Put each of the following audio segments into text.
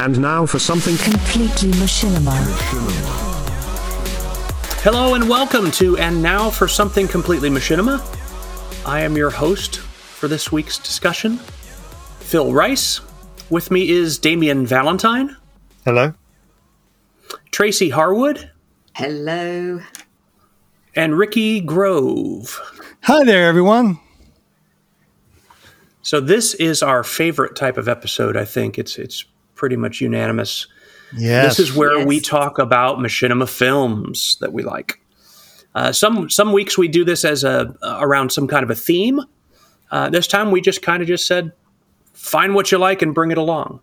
And now for something completely machinima. Hello and welcome to And Now for Something Completely Machinima. I am your host for this week's discussion, Phil Rice. With me is Damian Valentine. Hello. Tracy Harwood. Hello. And Ricky Grove. Hi there, everyone. So this is our favorite type of episode, I think. It's pretty much unanimous. Yes. This is where we talk about machinima films that we like. Some weeks we do this as around some kind of a theme. This time we just said, find what you like and bring it along.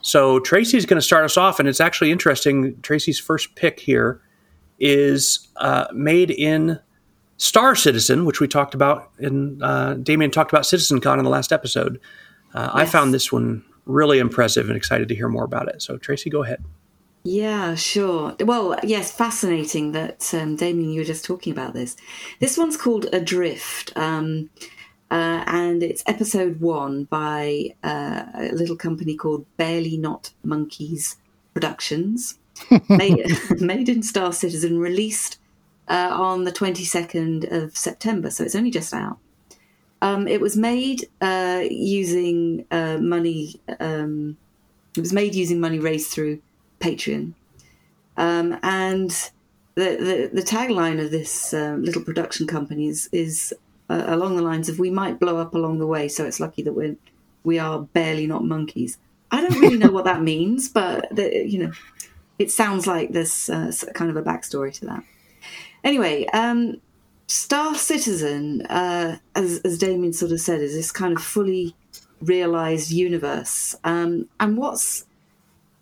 So Tracy's going to start us off, and it's actually interesting. Tracy's first pick here is made in Star Citizen, which we talked about in Damian talked about CitizenCon in the last episode. Yes. I found this one really impressive and excited to hear more about it. So Tracy, go ahead. Yeah, sure. Well, yes, fascinating that Damian, you were just talking about this. This one's called Adrift, and it's episode 1 by a little company called Barely Not Monkeys Productions, made in Star Citizen, released on the 22nd of September, so it's only just out. It was made using money. It was made using money raised through Patreon, and the tagline of this little production company is along the lines of "We might blow up along the way, so it's lucky that we are barely not monkeys." I don't really know what that means, but it sounds like there's kind of a backstory to that. Anyway, Star Citizen, as Damian sort of said, is this kind of fully realized universe. And what's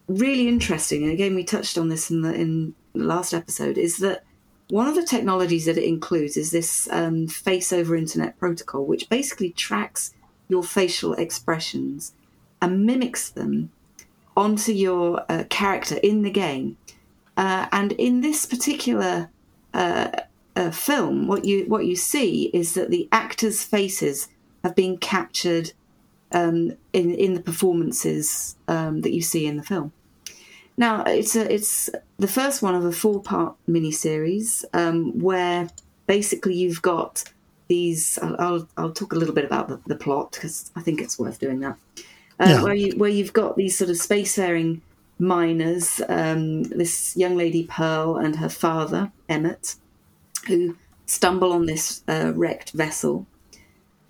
really interesting, and again we touched on this in the last episode, is that one of the technologies that it includes is this face over internet protocol, which basically tracks your facial expressions and mimics them onto your character in the game. And in this particular film, what you see is that the actors' faces have been captured in the performances that you see in the film. Now, it's the first one of a 4-part miniseries where basically you've got these. I'll talk a little bit about the plot because I think it's worth doing that. Where you've got these sort of spacefaring miners, this young lady Pearl and her father Emmett, who stumble on this wrecked vessel,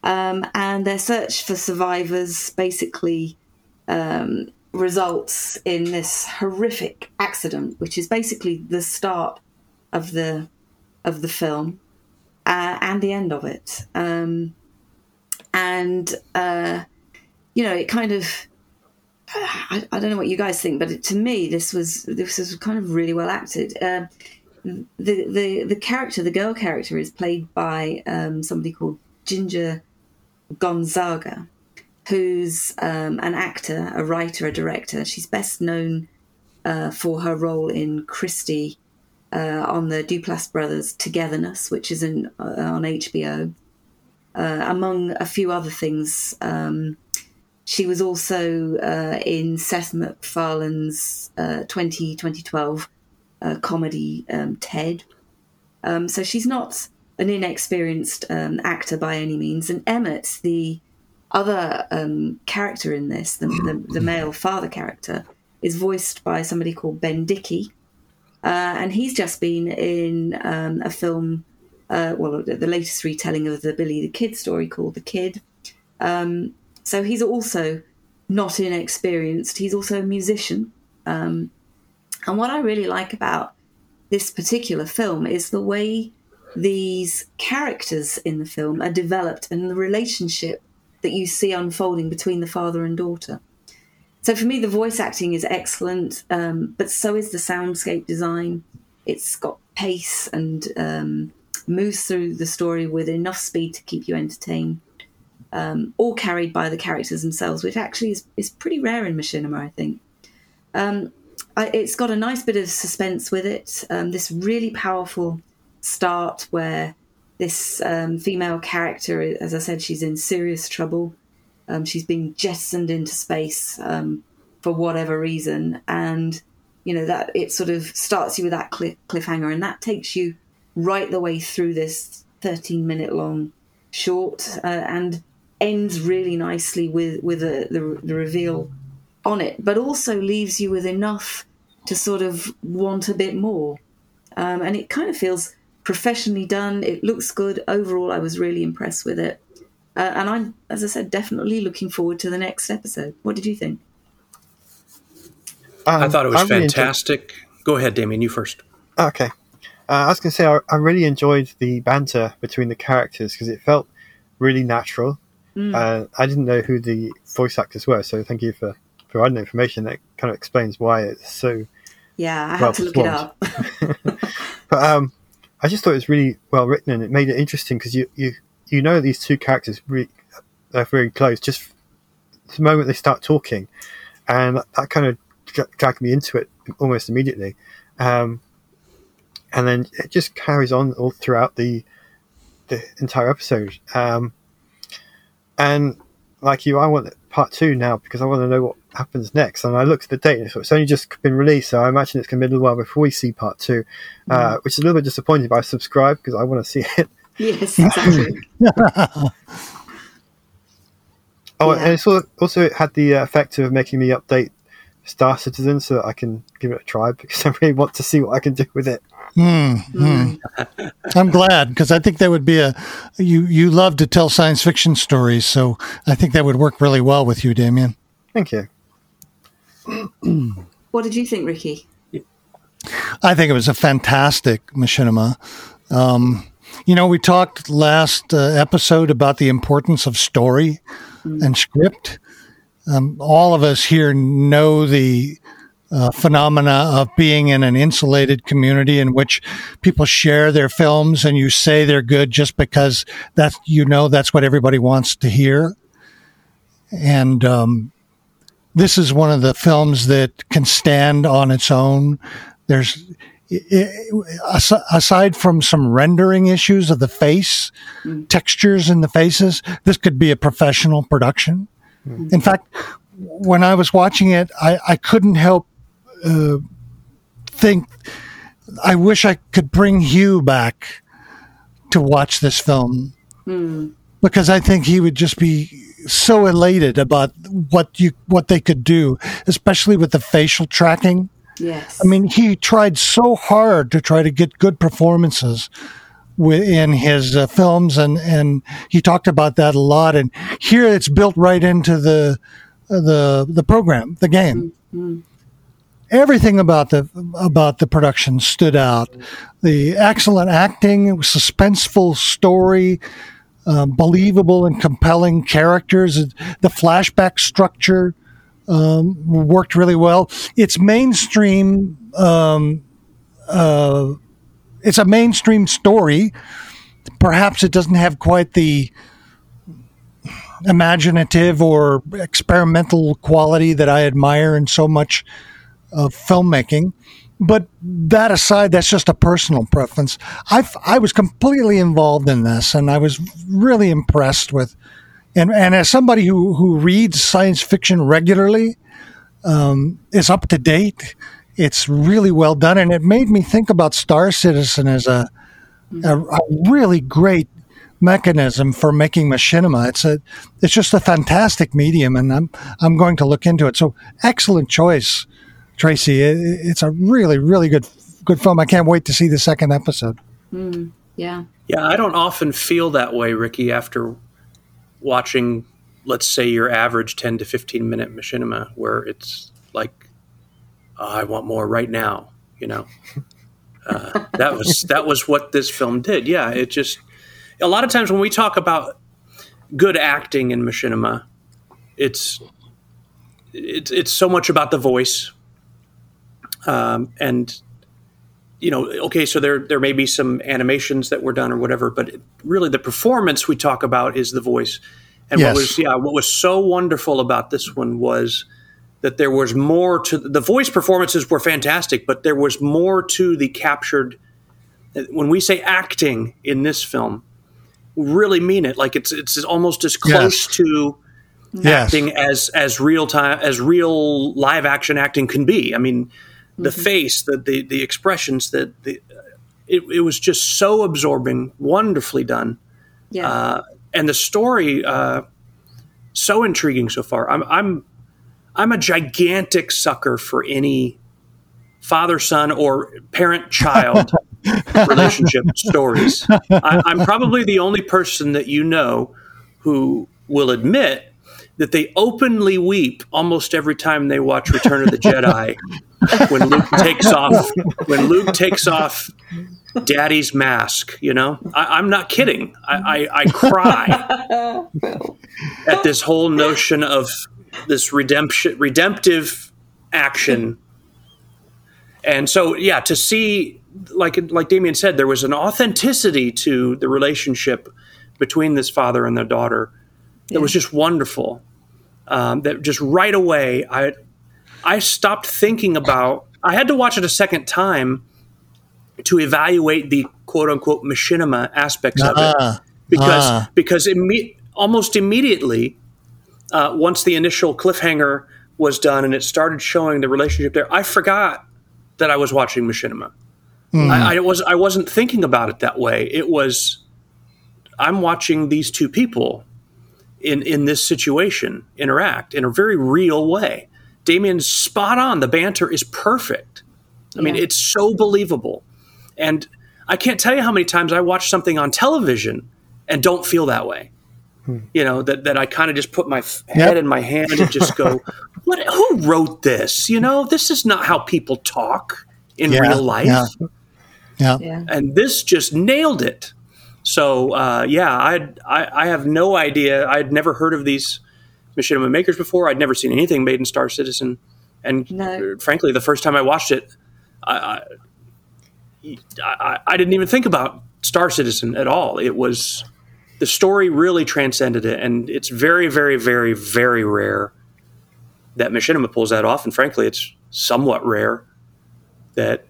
and their search for survivors basically results in this horrific accident, which is basically the start of the film and the end of it, it kind of. I don't know what you guys think, but to me, this was kind of really well acted. The character, the girl character, is played by somebody called Ginger Gonzaga, who's an actor, a writer, a director. She's best known for her role in Christie on the Duplass brothers' Togetherness, which is on HBO, among a few other things. She was also in Seth MacFarlane's 2012 comedy Ted. So she's not an inexperienced actor by any means. And Emmett, the other character in this, the male father character, is voiced by somebody called Ben Dickey. And he's just been in a film, the latest retelling of the Billy the Kid story called The Kid. So he's also not inexperienced. He's also a musician. And what I really like about this particular film is the way these characters in the film are developed and the relationship that you see unfolding between the father and daughter. So for me, the voice acting is excellent, but so is the soundscape design. It's got pace and moves through the story with enough speed to keep you entertained. All carried by the characters themselves, which actually is pretty rare in machinima, I think. It's got a nice bit of suspense with it. This really powerful start where this female character, as I said, she's in serious trouble. She's being jettisoned into space for whatever reason. And, you know, that it sort of starts you with that cliffhanger, and that takes you right the way through this 13-minute long short, and ends really nicely with the reveal on it, but also leaves you with enough to sort of want a bit more. And it kind of feels professionally done. It looks good. Overall, I was really impressed with it. And I'm, as I said, definitely looking forward to the next episode. What did you think? I thought it was fantastic. Go ahead, Damien, you first. Okay. I was going to say, I really enjoyed the banter between the characters because it felt really natural. I didn't know who the voice actors were, so thank you for providing the information. That kind of explains why it's so I had to look it up. But I just thought it was really well written, and it made it interesting because you know these two characters are very close just the moment they start talking, and that kind of dragged me into it almost immediately. And then it just carries on all throughout the entire episode. And like you, I want part two now because I want to know what happens next. And I looked at the date, and it's only just been released, so I imagine it's going to be a little while before we see part two, which is a little bit disappointing, but I subscribe because I want to see it. Yes, exactly. And it's also it had the effect of making me update Star Citizen so that I can give it a try because I really want to see what I can do with it. I'm glad because I think that would be you love to tell science fiction stories, so I think that would work really well with you, Damien. Thank you. What did you think, Ricky? I think it was a fantastic machinima. You know, we talked last episode about the importance of story and script. All of us here know the phenomena of being in an insulated community in which people share their films and you say they're good just because that's what everybody wants to hear. And this is one of the films that can stand on its own. Aside from some rendering issues of the face, textures in the faces, this could be a professional production. In fact, when I was watching it, I couldn't help think, I wish I could bring Hugh back to watch this film because I think he would just be so elated about what they could do, especially with the facial tracking. Yes, I mean, he tried so hard to try to get good performances within his films, and he talked about that a lot. And here, it's built right into the program, the game. Everything about the production stood out. The excellent acting, suspenseful story, believable and compelling characters. The flashback structure worked really well. It's a mainstream story. Perhaps it doesn't have quite the imaginative or experimental quality that I admire in so much of filmmaking. But that aside, that's just a personal preference. I was completely involved in this, and I was really impressed with. And as somebody who reads science fiction regularly, is up to date. It's really well done, and it made me think about Star Citizen as a really great mechanism for making machinima. It's just a fantastic medium, and I'm going to look into it. So excellent choice, Tracy. It's a really, really good film. I can't wait to see the second episode. Yeah. I don't often feel that way, Ricky, after watching, let's say, your average 10 to 15 minute machinima, where it's like, I want more right now, you know. That was what this film did. Yeah, it just, a lot of times when we talk about good acting in machinima, it's so much about the voice. And you know, okay, so there may be some animations that were done or whatever, but really the performance we talk about is the voice. And yes. What was so wonderful about this one was that there was more to the voice. Performances were fantastic, but there was more to the captured. When we say acting in this film, we really mean it. Like it's almost as close to acting as real live action acting can be. I mean, the face, the expressions, it was just so absorbing, wonderfully done. Yeah. And the story, so intriguing so far. I'm a gigantic sucker for any father-son or parent-child relationship stories. I'm probably the only person that you know who will admit that they openly weep almost every time they watch Return of the Jedi when Luke takes off Daddy's mask, you know? I'm not kidding. I cry at this whole notion of this redemptive action. And so, yeah, to see, like Damian said, there was an authenticity to the relationship between this father and the daughter that was just wonderful. That just right away, I stopped thinking about. I had to watch it a second time to evaluate the quote unquote machinima aspects of it because almost immediately, once the initial cliffhanger was done and it started showing the relationship there, I forgot that I was watching machinima. I wasn't thinking about it that way. It was, I'm watching these two people in this situation interact in a very real way. Damian's spot on. The banter is perfect. I mean, it's so believable. And I can't tell you how many times I watch something on television and don't feel that way. You know, that I kind of just put my head in my hand and just go, who wrote this? You know, this is not how people talk in real life. Yeah. And this just nailed it. So, I have no idea. I'd never heard of these machinima makers before. I'd never seen anything made in Star Citizen. And frankly, the first time I watched it, I didn't even think about Star Citizen at all. It was, the story really transcended it. And it's very, very, very, very rare that machinima pulls that off. And frankly, it's somewhat rare that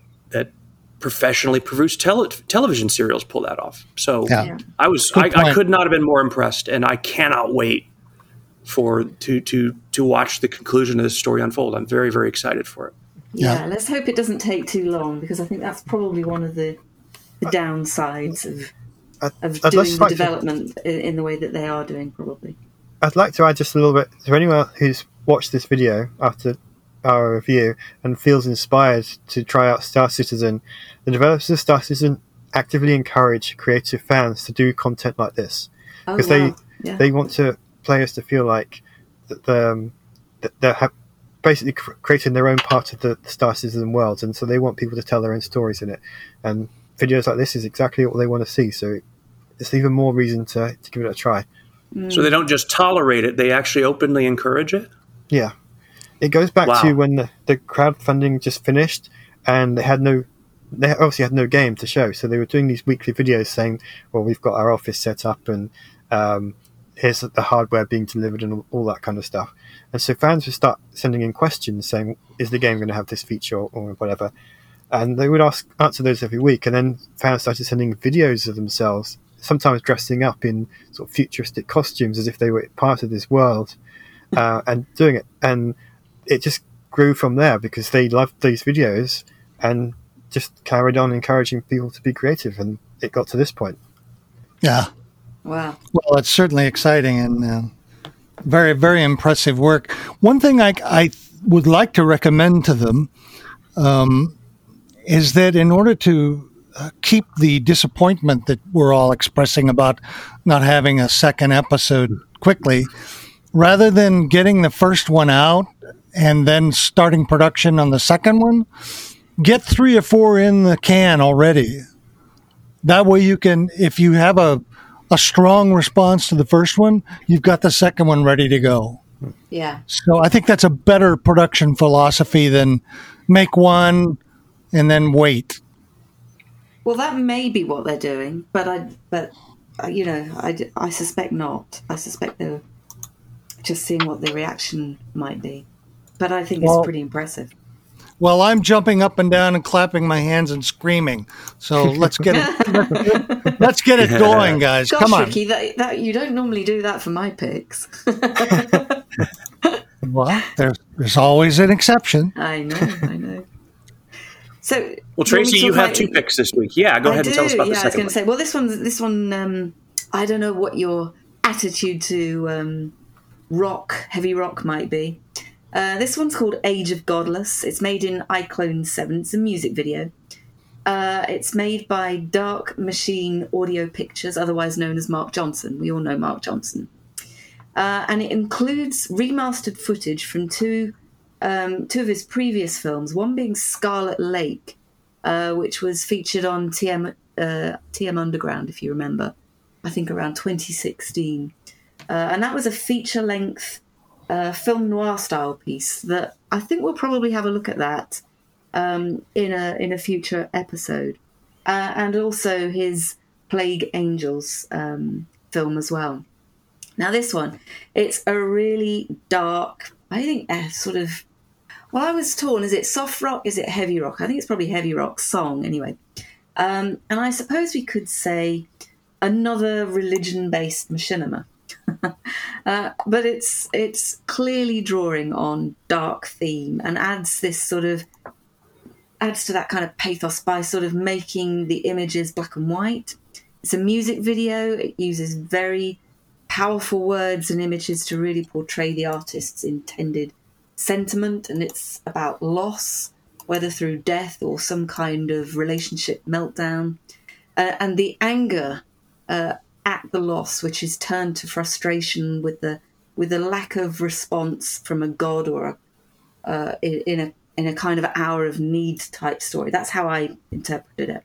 professionally produced television serials pull that off. So I could not have been more impressed, and I cannot wait to watch the conclusion of this story unfold. I'm very, very excited for it. Yeah, let's hope it doesn't take too long, because I think that's probably one of the downsides of doing the development in the way that they are doing, probably. I'd like to add just a little bit. So anyone who's watched this video after our review and feels inspired to try out Star Citizen, the developers of Star Citizen actively encourage creative fans to do content like this, because they want to players to feel like that they're basically creating their own part of the Star Citizen world, and so they want people to tell their own stories in it, and videos like this is exactly what they want to see, so it's even more reason to give it a try. So they don't just tolerate it, they actually openly encourage it. It goes back to when the crowdfunding just finished, and they obviously had no game to show, so they were doing these weekly videos saying, well, we've got our office set up, and here's the hardware being delivered, and all that kind of stuff. And so fans would start sending in questions saying, is the game going to have this feature or whatever? And they would answer those every week, and then fans started sending videos of themselves, sometimes dressing up in sort of futuristic costumes as if they were part of this world, and doing it. And it just grew from there, because they loved these videos and just carried on encouraging people to be creative, and it got to this point. Yeah. Wow. Well, it's certainly exciting and very, very impressive work. One thing I would like to recommend to them is that in order to keep the disappointment that we're all expressing about not having a second episode quickly, rather than getting the first one out and then starting production on the second one, get 3 or 4 in the can already. That way you can, if you have a strong response to the first one, you've got the second one ready to go. Yeah. So I think that's a better production philosophy than make one and then wait. Well, that may be what they're doing, but I suspect not. I suspect they're just seeing what the reaction might be. But I think it's pretty impressive. Well, I'm jumping up and down and clapping my hands and screaming. So let's get it. Let's get it going, guys. Gosh, come on, Ricky, that you don't normally do that for my picks. Well, there's always an exception. I know. So, well, Tracy, you have two picks this week. Yeah, go ahead and tell us about the second one. I was going to say, well, this one, I don't know what your attitude to heavy rock might be. This one's called Age of Godless. It's made in iClone 7. It's a music video. It's made by Dark Machine Audio Pictures, otherwise known as Mark Johnson. We all know Mark Johnson. And it includes remastered footage from two of his previous films, one being Scarlet Lake, which was featured on TM Underground, if you remember, I think around 2016. And that was a feature-length film noir style piece that I think we'll probably have a look at that in a future episode, and also his Plague Angels film as well. Now this one, it's a really dark, I think sort of, well, I was torn, is it soft rock, is it heavy rock? I think it's probably heavy rock song anyway. And I suppose we could say another religion-based machinima. But it's clearly drawing on dark theme and adds to that kind of pathos by sort of making the images black and white. It's a music video. It uses very powerful words and images to really portray the artist's intended sentiment, and it's about loss, whether through death or some kind of relationship meltdown, and the anger at the loss, which is turned to frustration with the lack of response from a god or in a kind of hour of need type story. That's how I interpreted it.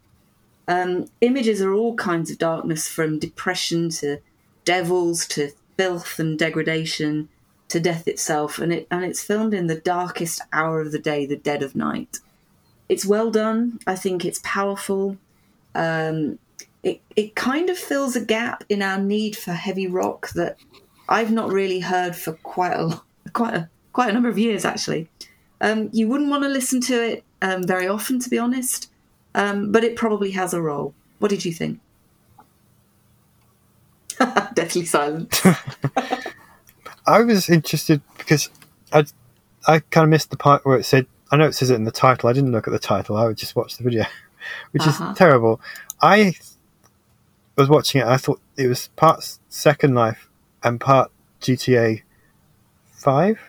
Images are all kinds of darkness, from depression to devils to filth and degradation to death itself, and it's filmed in the darkest hour of the day, the dead of night. It's well done. I think it's powerful. It kind of fills a gap in our need for heavy rock that I've not really heard for quite a number of years, actually. You wouldn't want to listen to it very often, to be honest, but it probably has a role. What did you think? Deathly silent. I was interested because I kind of missed the part where it said, I know it says it in the title. I didn't look at the title. I would just watch the video, which is terrible. I was watching it, I thought it was part Second Life and part GTA 5.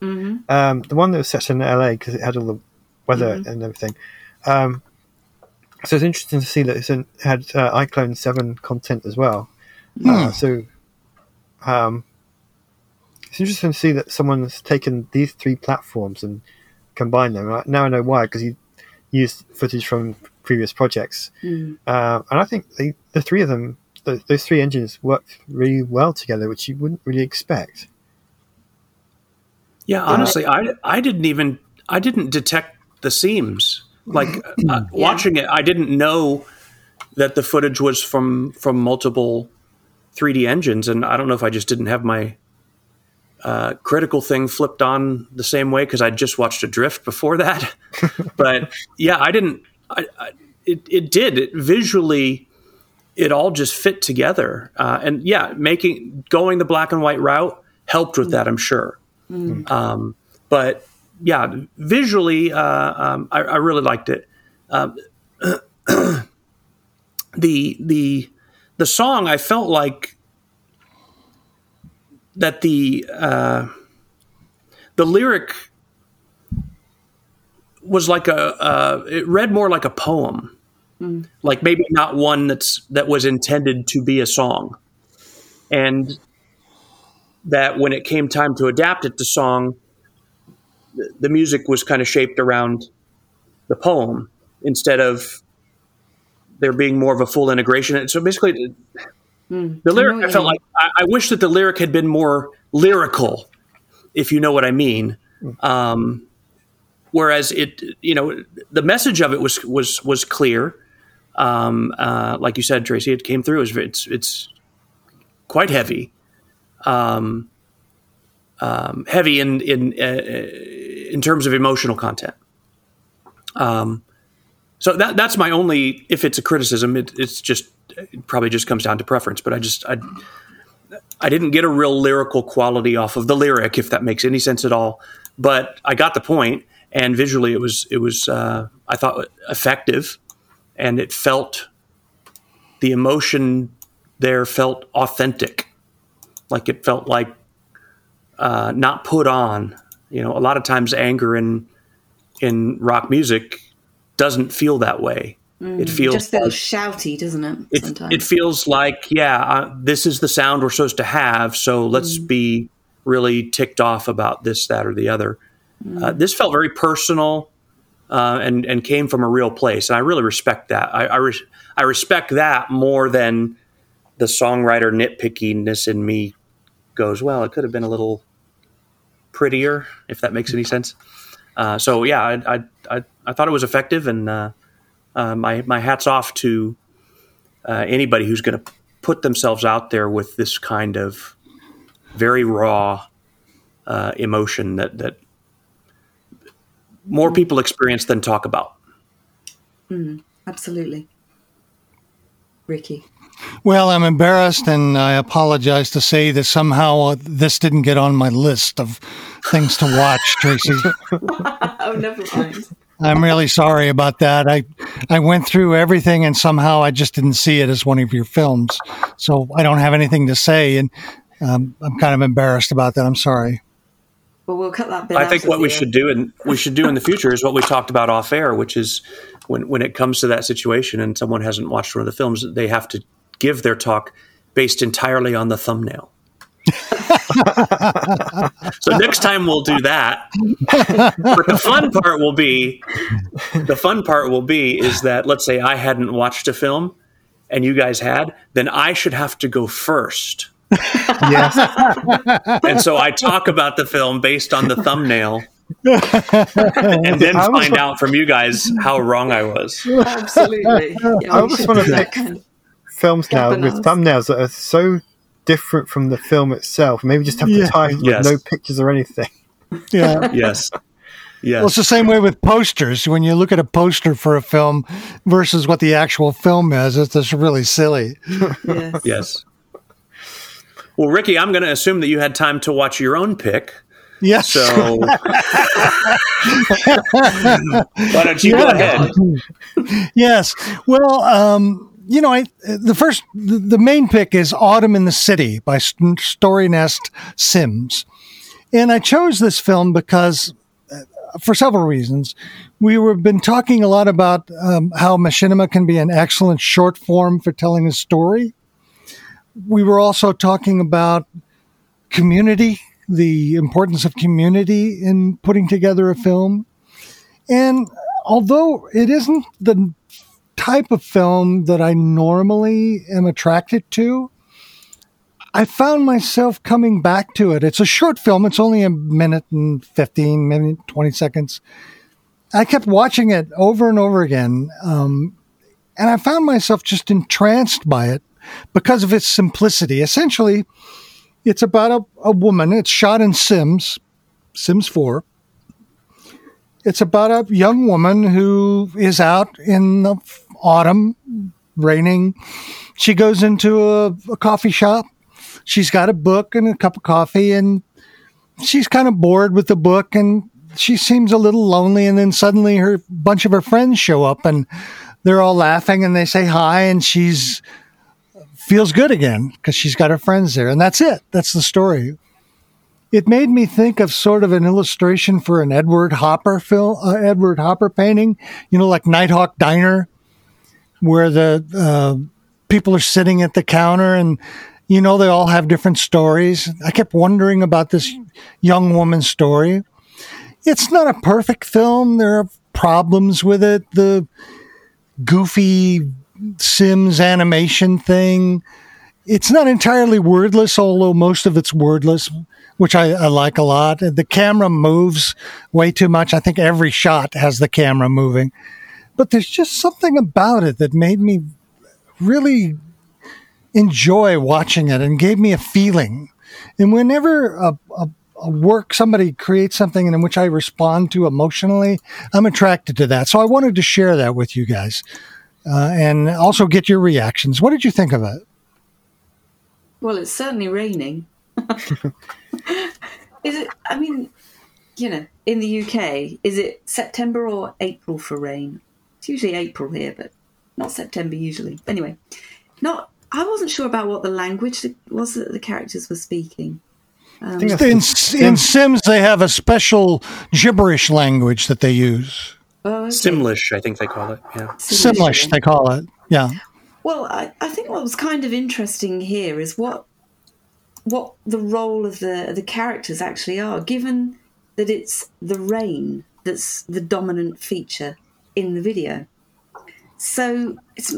Mm-hmm. The one that was set in LA, because it had all the weather and everything. So it's interesting to see that it had iClone 7 content as well. So it's interesting to see that someone's taken these three platforms and combined them. Now I know why, because he used footage from previous projects, and I think the three of them, those three engines, worked really well together, which you wouldn't really expect. Yeah, honestly, I didn't detect the seams. Like watching it, I didn't know that the footage was from multiple 3D engines, and I don't know if I just didn't have my critical thing flipped on the same way because I just watched Adrift before that. But yeah, I didn't. It visually, it all just fit together, and yeah, going the black and white route helped with that, I'm sure. But yeah, visually, I really liked it. The song, I felt like that the lyric was like it read more like a poem, like maybe not one that was intended to be a song, and that when it came time to adapt it to song, the music was kind of shaped around the poem instead of there being more of a full integration. And so basically the lyric, I felt like I wish that the lyric had been more lyrical, if you know what I mean. Whereas the message of it was clear, like you said, Tracy. It came through. It's quite heavy, heavy in in terms of emotional content. So that's my only, if it's a criticism, it probably just comes down to preference, but I didn't get a real lyrical quality off of the lyric, if that makes any sense at all, but I got the point, and visually it was I thought effective, and it felt, the emotion there felt authentic. Like it felt like, not put on, you know, a lot of times anger in rock music doesn't feel that way. It feels just feels shouty, doesn't it? It feels like, this is the sound we're supposed to have. So let's be really ticked off about this, that, or the other. This felt very personal, and came from a real place. And I really respect that. I respect that more than the songwriter nitpickiness in me goes, well, it could have been a little prettier, if that makes any sense. I thought it was effective, and, my hat's off to anybody who's going to put themselves out there with this kind of very raw emotion that more people experience than talk about. Absolutely. Ricky. Well, I'm embarrassed, and I apologize to say that somehow this didn't get on my list of things to watch, Tracy. Oh, never mind. I'm really sorry about that. I went through everything, and somehow I just didn't see it as one of your films. So I don't have anything to say, and I'm kind of embarrassed about that. I'm sorry. Well, we'll cut that bit out. I think what we should do in the future is what we talked about off air, which is when it comes to that situation and someone hasn't watched one of the films, they have to give their talk based entirely on the thumbnail. So next time we'll do that. But the fun part will be that, let's say I hadn't watched a film and you guys had, then I should have to go first. Yes. And so I talk about the film based on the thumbnail, and then find out from you guys how wrong I was. Absolutely. Yeah, I always want to make films now with thumbnails that are so different from the film itself. Maybe just have the title with no pictures or anything. Yeah. Yes. Well, it's the same way with posters. When you look at a poster for a film versus what the actual film is, it's just really silly. Yes. Well, Ricky, I'm going to assume that you had time to watch your own pick. Yes. So why don't you go ahead? Yes. Well, the main pick is Autumn in the City by Storynest Sims. And I chose this film because, for several reasons, we've been talking a lot about how machinima can be an excellent short form for telling a story. We were also talking about community, the importance of community in putting together a film. And although it isn't the type of film that I normally am attracted to, I found myself coming back to it. It's a short film. It's only a minute and 15, maybe 20 seconds. I kept watching it over and over again. And I found myself just entranced by it because of its simplicity. Essentially, it's about a woman. It's shot in Sims 4. It's about a young woman who is out in the autumn, raining. She goes into a coffee shop. She's got a book and a cup of coffee, and she's kind of bored with the book, and she seems a little lonely, and then suddenly her bunch of her friends show up, and they're all laughing, and they say hi, and she's feels good again because she's got her friends there, and that's it. That's the story. It made me think of sort of an illustration for an Edward Hopper film, Edward Hopper painting, you know, like Nighthawk Diner, where the people are sitting at the counter and, you know, they all have different stories. I kept wondering about this young woman's story. It's not a perfect film. There are problems with it. The goofy Sims animation thing. It's not entirely wordless, although most of it's wordless, which I like a lot. The camera moves way too much. I think every shot has the camera moving. But there's just something about it that made me really enjoy watching it and gave me a feeling. And whenever a work, somebody creates something in which I respond to emotionally, I'm attracted to that. So I wanted to share that with you guys and also get your reactions. What did you think of it? Well, it's certainly raining. Is it? I mean, you know, in the UK, is it September or April for rain? It's usually April here, but not September usually. Anyway, I wasn't sure about what the language was that the characters were speaking. In Sims, they have a special gibberish language that they use. Oh, okay. Simlish, I think they call it. Yeah. Simlish, they call it. Yeah. Well, I think what was kind of interesting here is what the role of the characters actually are, given that it's the rain that's the dominant feature in the video. So it's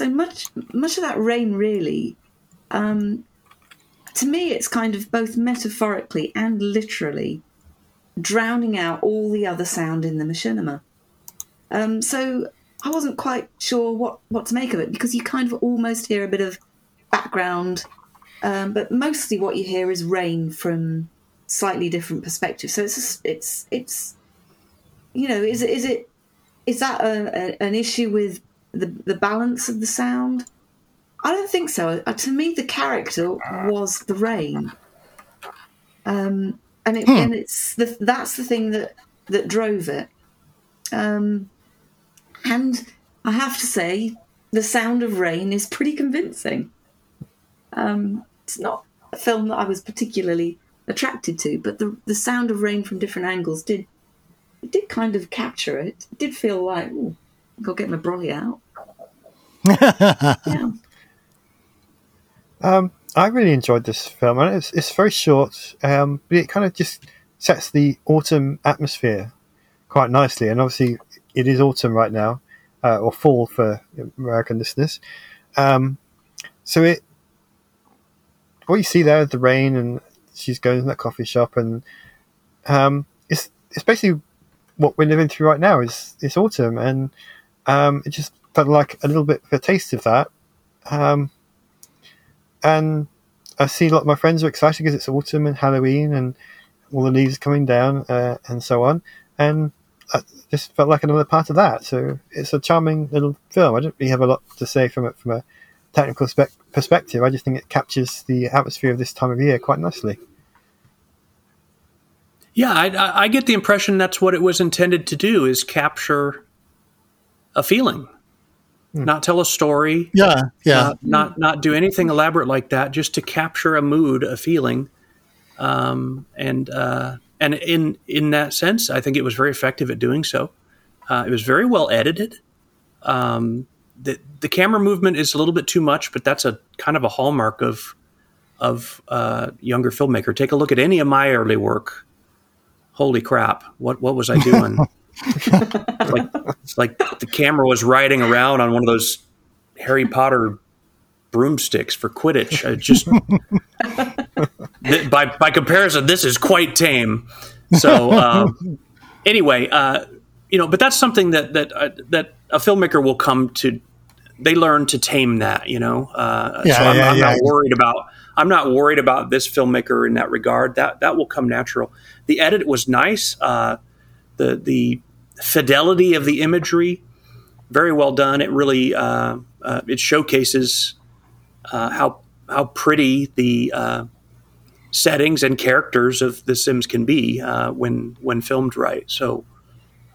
much of that rain really. To me, it's kind of both metaphorically and literally drowning out all the other sound in the machinima. So I wasn't quite sure what to make of it, because you kind of almost hear a bit of background, but mostly what you hear is rain from slightly different perspectives. So is that an issue with the balance of the sound? I don't think so. To me, the character was the rain, and that's the thing that drove it. And I have to say, the sound of rain is pretty convincing. It's not a film that I was particularly attracted to, but the sound of rain from different angles did kind of capture it. It did feel like, ooh, I've got to get my brolly out. Yeah. I really enjoyed this film, and it's very short, but it kind of just sets the autumn atmosphere quite nicely. And obviously, it is autumn right now, or fall for American listeners. So what you see there, the rain, and she's going to that coffee shop, and it's basically what we're living through right now is autumn, and it just felt like a little bit of a taste of that. And I see a lot of my friends are excited because it's autumn and Halloween and all the leaves coming down and so on. And I just felt like another part of that. So it's a charming little film. I don't really have a lot to say from a technical perspective. I just think it captures the atmosphere of this time of year quite nicely. Yeah, I get the impression that's what it was intended to do, is capture a feeling. Not tell a story. Yeah, yeah. Not do anything elaborate like that. Just to capture a mood, a feeling, and in that sense, I think it was very effective at doing so. It was very well edited. The camera movement is a little bit too much, but that's a kind of a hallmark of younger filmmaker. Take a look at any of my early work. Holy crap! What was I doing? like the camera was riding around on one of those Harry Potter broomsticks for Quidditch. I just by comparison, this is quite tame. So anyway, but that's something that a filmmaker will come to. They learn to tame that, I'm not worried about this filmmaker in that regard. That will come natural. The edit was nice. The fidelity of the imagery, very well done. It really it showcases how pretty the settings and characters of The Sims can be when filmed right. So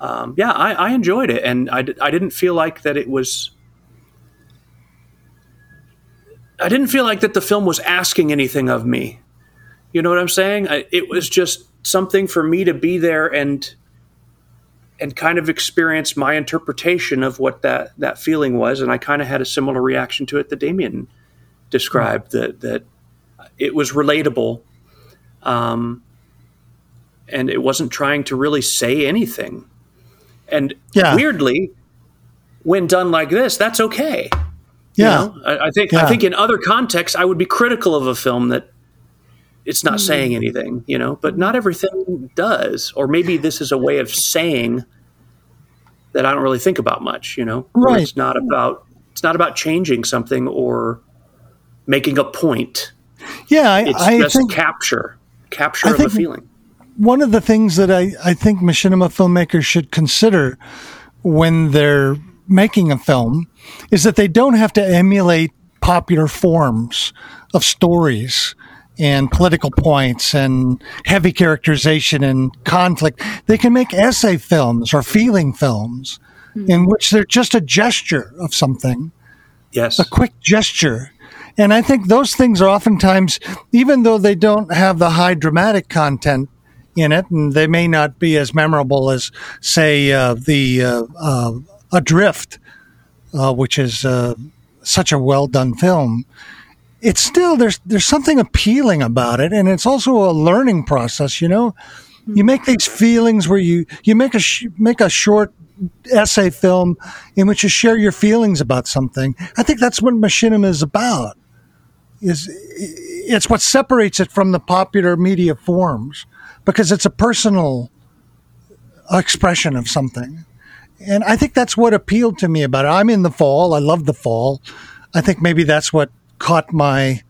I enjoyed it, and I didn't feel like that it was. I didn't feel like that the film was asking anything of me. You know what I'm saying? It was just something for me to be there and kind of experience my interpretation of what that feeling was. And I kind of had a similar reaction to it that Damian described, that it was relatable. And it wasn't trying to really say anything. And weirdly, when done like this, that's okay. Yeah. I think in other contexts, I would be critical of a film that it's not saying anything, but not everything does. Or maybe this is a way of saying that I don't really think about much, Right. Or it's not about changing something or making a point. Yeah. It's just capture. capture of a feeling. One of the things that I think machinima filmmakers should consider when they're making a film is that they don't have to emulate popular forms of stories and political points and heavy characterization and conflict. They can make essay films or feeling films in which they're just a gesture of something. Yes. A quick gesture. And I think those things are oftentimes, even though they don't have the high dramatic content in it, and they may not be as memorable as, say, the Adrift, which is such a well-done film, it's still, there's something appealing about it, and it's also a learning process, you know? You make these feelings where you make a short essay film in which you share your feelings about something. I think that's what machinima is about. It's what separates it from the popular media forms, because it's a personal expression of something. And I think that's what appealed to me about it. I'm in the fall. I love the fall. I think maybe that's what caught my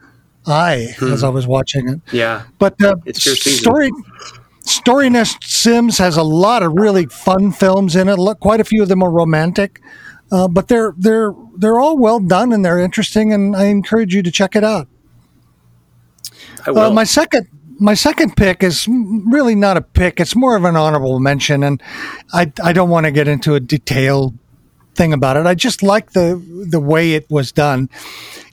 eye as I was watching it. Yeah. But it's your season. Storynest Sims has a lot of really fun films in it. Quite a few of them are romantic, but they're all well done and they're interesting. And I encourage you to check it out. I will. My second pick is really not a pick. It's more of an honorable mention, and I don't want to get into a detailed thing about it. I just like the way it was done.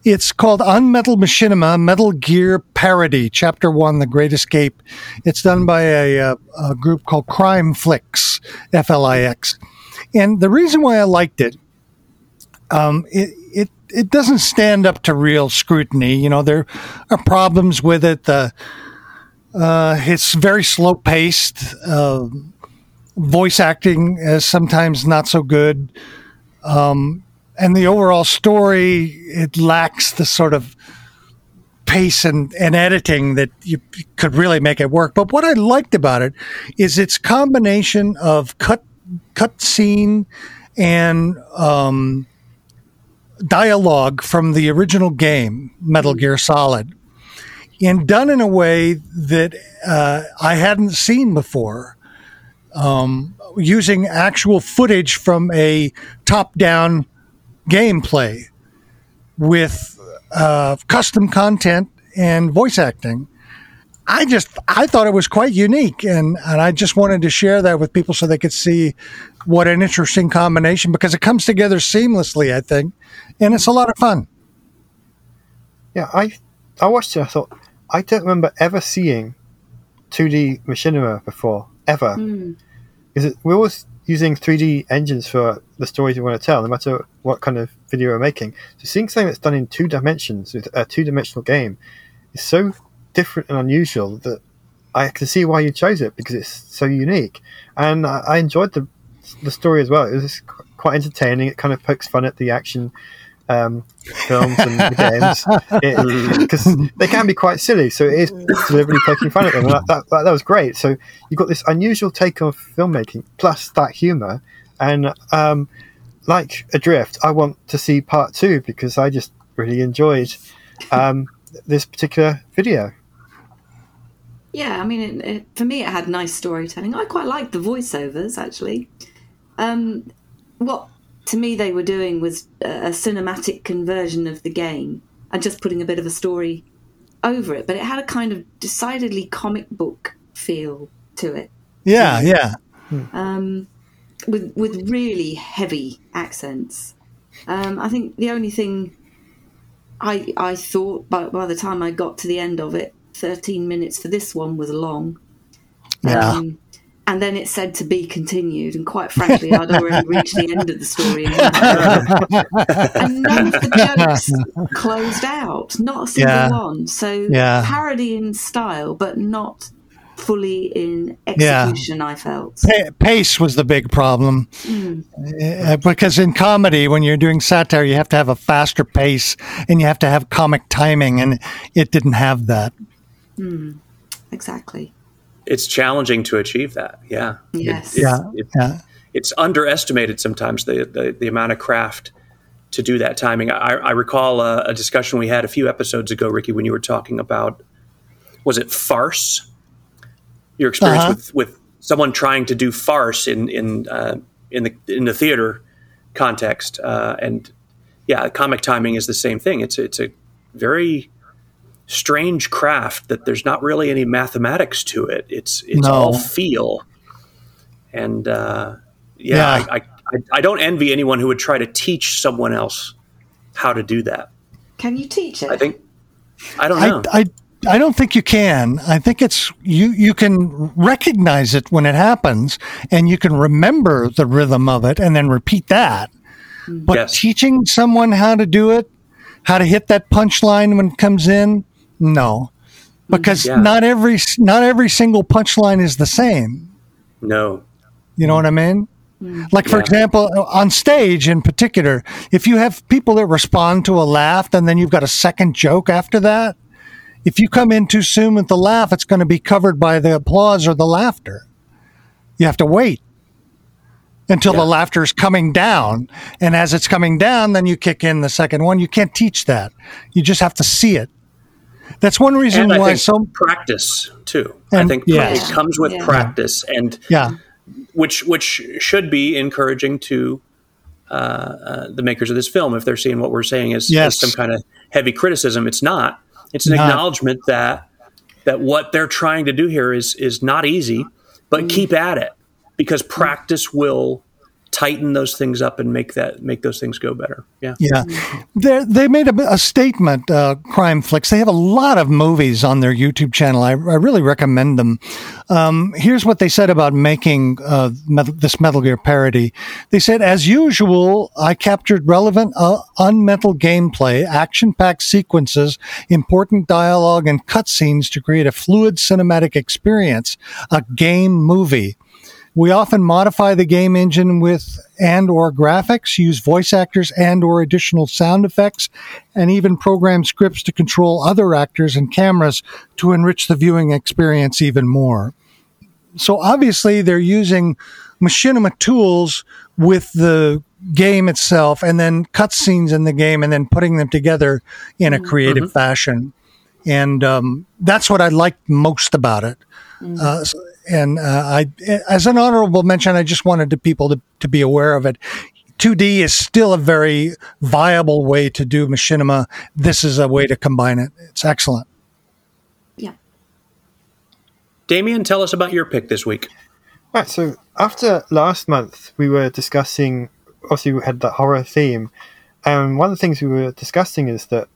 It's called Unmetal Machinima Metal Gear Parody, Chapter 1, The Great Escape. It's done by a group called Crime Flix, F-L-I-X. And the reason why I liked it, it doesn't stand up to real scrutiny. You know, there are problems with it. It's very slow-paced. Voice acting is sometimes not so good. And the overall story, it lacks the sort of pace and editing that you could really make it work. But what I liked about it is its combination of cut scene and dialogue from the original game, Metal Gear Solid, and done in a way that I hadn't seen before, using actual footage from a top-down gameplay with custom content and voice acting. I thought it was quite unique, and I just wanted to share that with people so they could see what an interesting combination, because it comes together seamlessly, I think, and it's a lot of fun. Yeah, I watched it. I thought, I don't remember ever seeing 2D machinima before, ever. Because we're always using 3D engines for the stories we want to tell, no matter what kind of video we're making. So seeing something that's done in two dimensions, with a two-dimensional game, is so different and unusual that I can see why you chose it, because it's so unique. And I enjoyed the story as well. It was quite entertaining. It kind of pokes fun at the action films and the games, because they can be quite silly, so it is deliberately poking fun at them. That was great. So you've got this unusual take on filmmaking plus that humor, and like Adrift, I want to see part 2, because I just really enjoyed this particular video. Yeah, I mean, it, for me, it had nice storytelling. I quite liked the voiceovers, actually. What to me they were doing was a cinematic conversion of the game and just putting a bit of a story over it, but it had a kind of decidedly comic book feel to it. With really heavy accents. I think the only thing I thought by the time I got to the end of it, 13 minutes for this one was long. And then it said to be continued, and quite frankly, I'd already reached the end of the story. And none of the jokes closed out, not a single one. So parody in style, but not fully in execution, I felt. Pace was the big problem. Because in comedy, when you're doing satire, you have to have a faster pace, and you have to have comic timing, and it didn't have that. Exactly. It's challenging to achieve that. Yeah. Yes. It's underestimated sometimes, the amount of craft to do that timing. I recall a discussion we had a few episodes ago, Ricky, when you were talking about, was it farce? your experience with someone trying to do farce in the theater context, and yeah, comic timing is the same thing. It's a very strange craft that there's not really any mathematics to it. It's all feel, and I don't envy anyone who would try to teach someone else how to do that. Can you teach it? I don't know. I don't think you can. I think it's you can recognize it when it happens, and you can remember the rhythm of it and then repeat that. But teaching someone how to do it, how to hit that punchline when it comes in, no. Because not every single punchline is the same. No. You know what I mean? Like, for example, on stage in particular, if you have people that respond to a laugh and then you've got a second joke after that, if you come in too soon with the laugh, it's going to be covered by the applause or the laughter. You have to wait until the laughter is coming down. And as it's coming down, then you kick in the second one. You can't teach that. You just have to see it. That's one reason why some practice, too. I think it comes with practice. And which should be encouraging to the makers of this film, if they're seeing what we're saying as some kind of heavy criticism. It's not. It's an acknowledgement that what they're trying to do here is not easy, but keep at it, because practice will tighten those things up and make those things go better. Yeah. Yeah. They made a statement, Crime Flix. They have a lot of movies on their YouTube channel. I really recommend them. Here's what they said about making this Metal Gear parody. They said, as usual, I captured relevant unmetal gameplay, action-packed sequences, important dialogue, and cutscenes to create a fluid cinematic experience, a game movie. We often modify the game engine with and/or graphics, use voice actors and/or additional sound effects, and even program scripts to control other actors and cameras to enrich the viewing experience even more. So obviously they're using Machinima tools with the game itself and then cutscenes in the game and then putting them together in a creative fashion. And that's what I liked most about it. I, as an honorable mention, I just wanted people to be aware of it. 2D is still a very viable way to do Machinima. This is a way to combine it. It's excellent. Yeah. Damian, tell us about your pick this week. All right. So after last month, we were discussing, obviously we had that horror theme. And one of the things we were discussing is that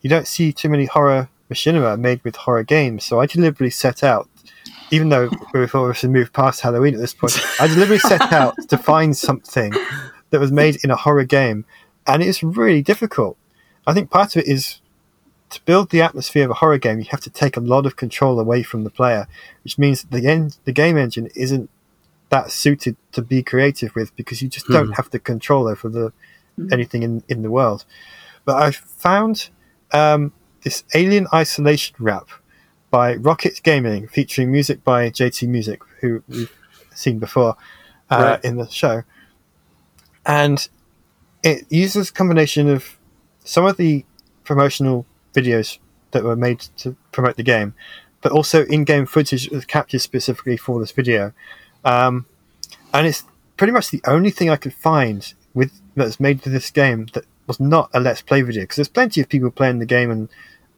you don't see too many horror Machinima made with horror games. So I deliberately set out, even though we've obviously moved past Halloween at this point, I deliberately set out to find something that was made in a horror game. And it's really difficult. I think part of it is, to build the atmosphere of a horror game, you have to take a lot of control away from the player, which means that the game engine isn't that suited to be creative with, because you just don't have the control over anything in the world. But I found this Alien Isolation rap by Rocket Gaming, featuring music by JT Music, who we've seen before in the show. And it uses a combination of some of the promotional videos that were made to promote the game, but also in-game footage that was captured specifically for this video. And it's pretty much the only thing I could find that's made for this game that was not a Let's Play video, because there's plenty of people playing the game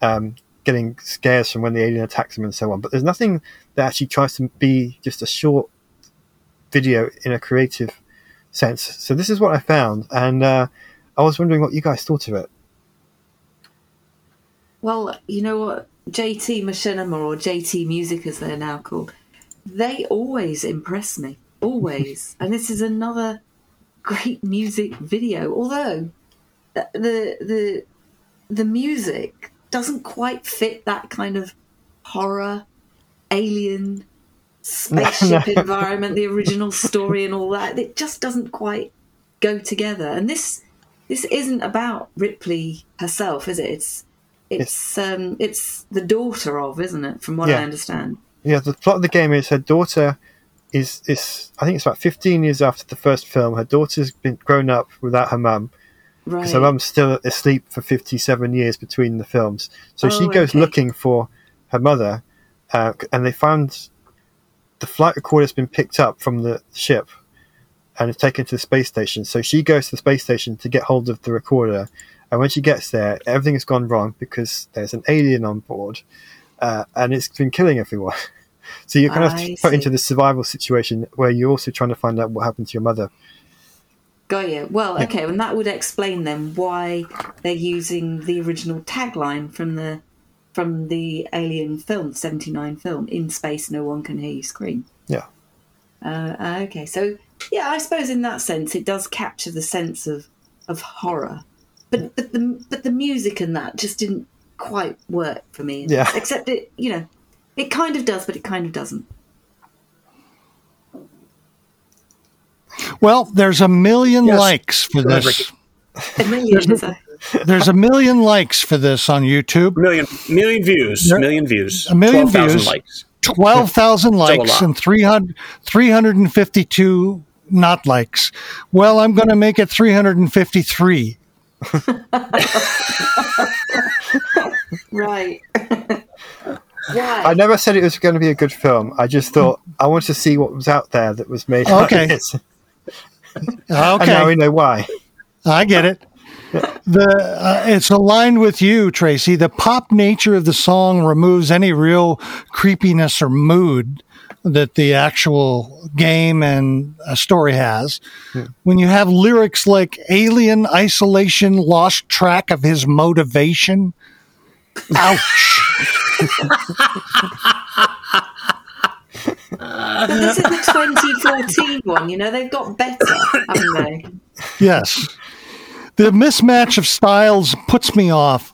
and getting scares from when the alien attacks them and so on, but there's nothing that actually tries to be just a short video in a creative sense. So this is what I found, and I was wondering what you guys thought of it. Well, you know what, JT Machinima, or JT Music as they're now called, they always impress me, always. And this is another great music video, although the music doesn't quite fit that kind of horror, alien, spaceship environment, the original story and all that. It just doesn't quite go together. And this isn't about Ripley herself, is it? It's the daughter of, isn't it, from what I understand? Yeah, the plot of the game is her daughter is I think it's about 15 years after the first film. Her daughter's been grown up without her mum. Because her mum's still asleep for 57 years between the films. So she goes looking for her mother, and they found the flight recorder's been picked up from the ship and is taken to the space station. So she goes to the space station to get hold of the recorder. And when she gets there, everything has gone wrong because there's an alien on board and it's been killing everyone. So you're kind of put into the survival situation where you're also trying to find out what happened to your mother. Got you. Well, okay, and that would explain then why they're using the original tagline from the Alien film, 79 film, "In space, no one can hear you scream." Yeah. Okay, so yeah, I suppose in that sense it does capture the sense of horror, but the music and that just didn't quite work for me. Yeah. Except it, you know, it kind of does, but it kind of doesn't. Well, there's a million likes for this. There's a million likes for this on YouTube. Million views. Million views. A million 12, views. 12,000 likes and 352 not likes. Well, I'm going to make it 353. Right. Why? I never said it was going to be a good film. I just thought I wanted to see what was out there that was made. Okay. Okay. And now we know why. I get it. It's aligned with you, Tracy. The pop nature of the song removes any real creepiness or mood that the actual game and a story has. Yeah. When you have lyrics like "Alien Isolation lost track of his motivation," ouch. But this is the 2014 one, you know, they've got better, haven't they? Yes. The mismatch of styles puts me off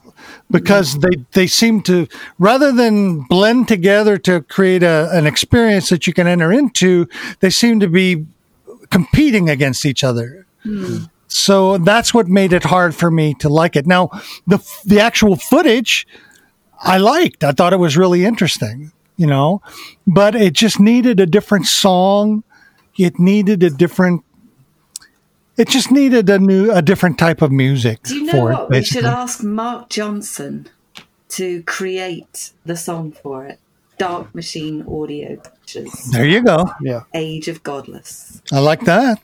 because they seem to, rather than blend together to create an experience that you can enter into, they seem to be competing against each other. Mm. So that's what made it hard for me to like it. Now, the actual footage I liked. I thought it was really interesting, you know, but it just needed a different song. It needed a different. It just needed a different type of music. Do you know what? We should ask Mark Johnson to create the song for it. Dark Machine Audio Pictures. There you go. Yeah. Age of Godless. I like that.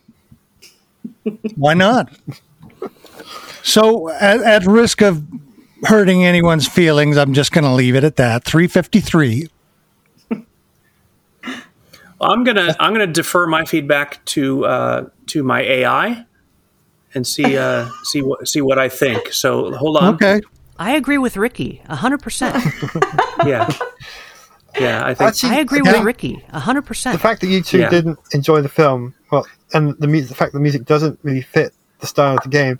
Why not? So, at risk of hurting anyone's feelings, I'm just going to leave it at that. 353. I'm gonna defer my feedback to my AI and see what I think. So hold on. Okay. I agree with Ricky 100%. Yeah. I think actually, I agree with Ricky 100%. The fact that you two didn't enjoy the film, well, and the fact that the music doesn't really fit the style of the game,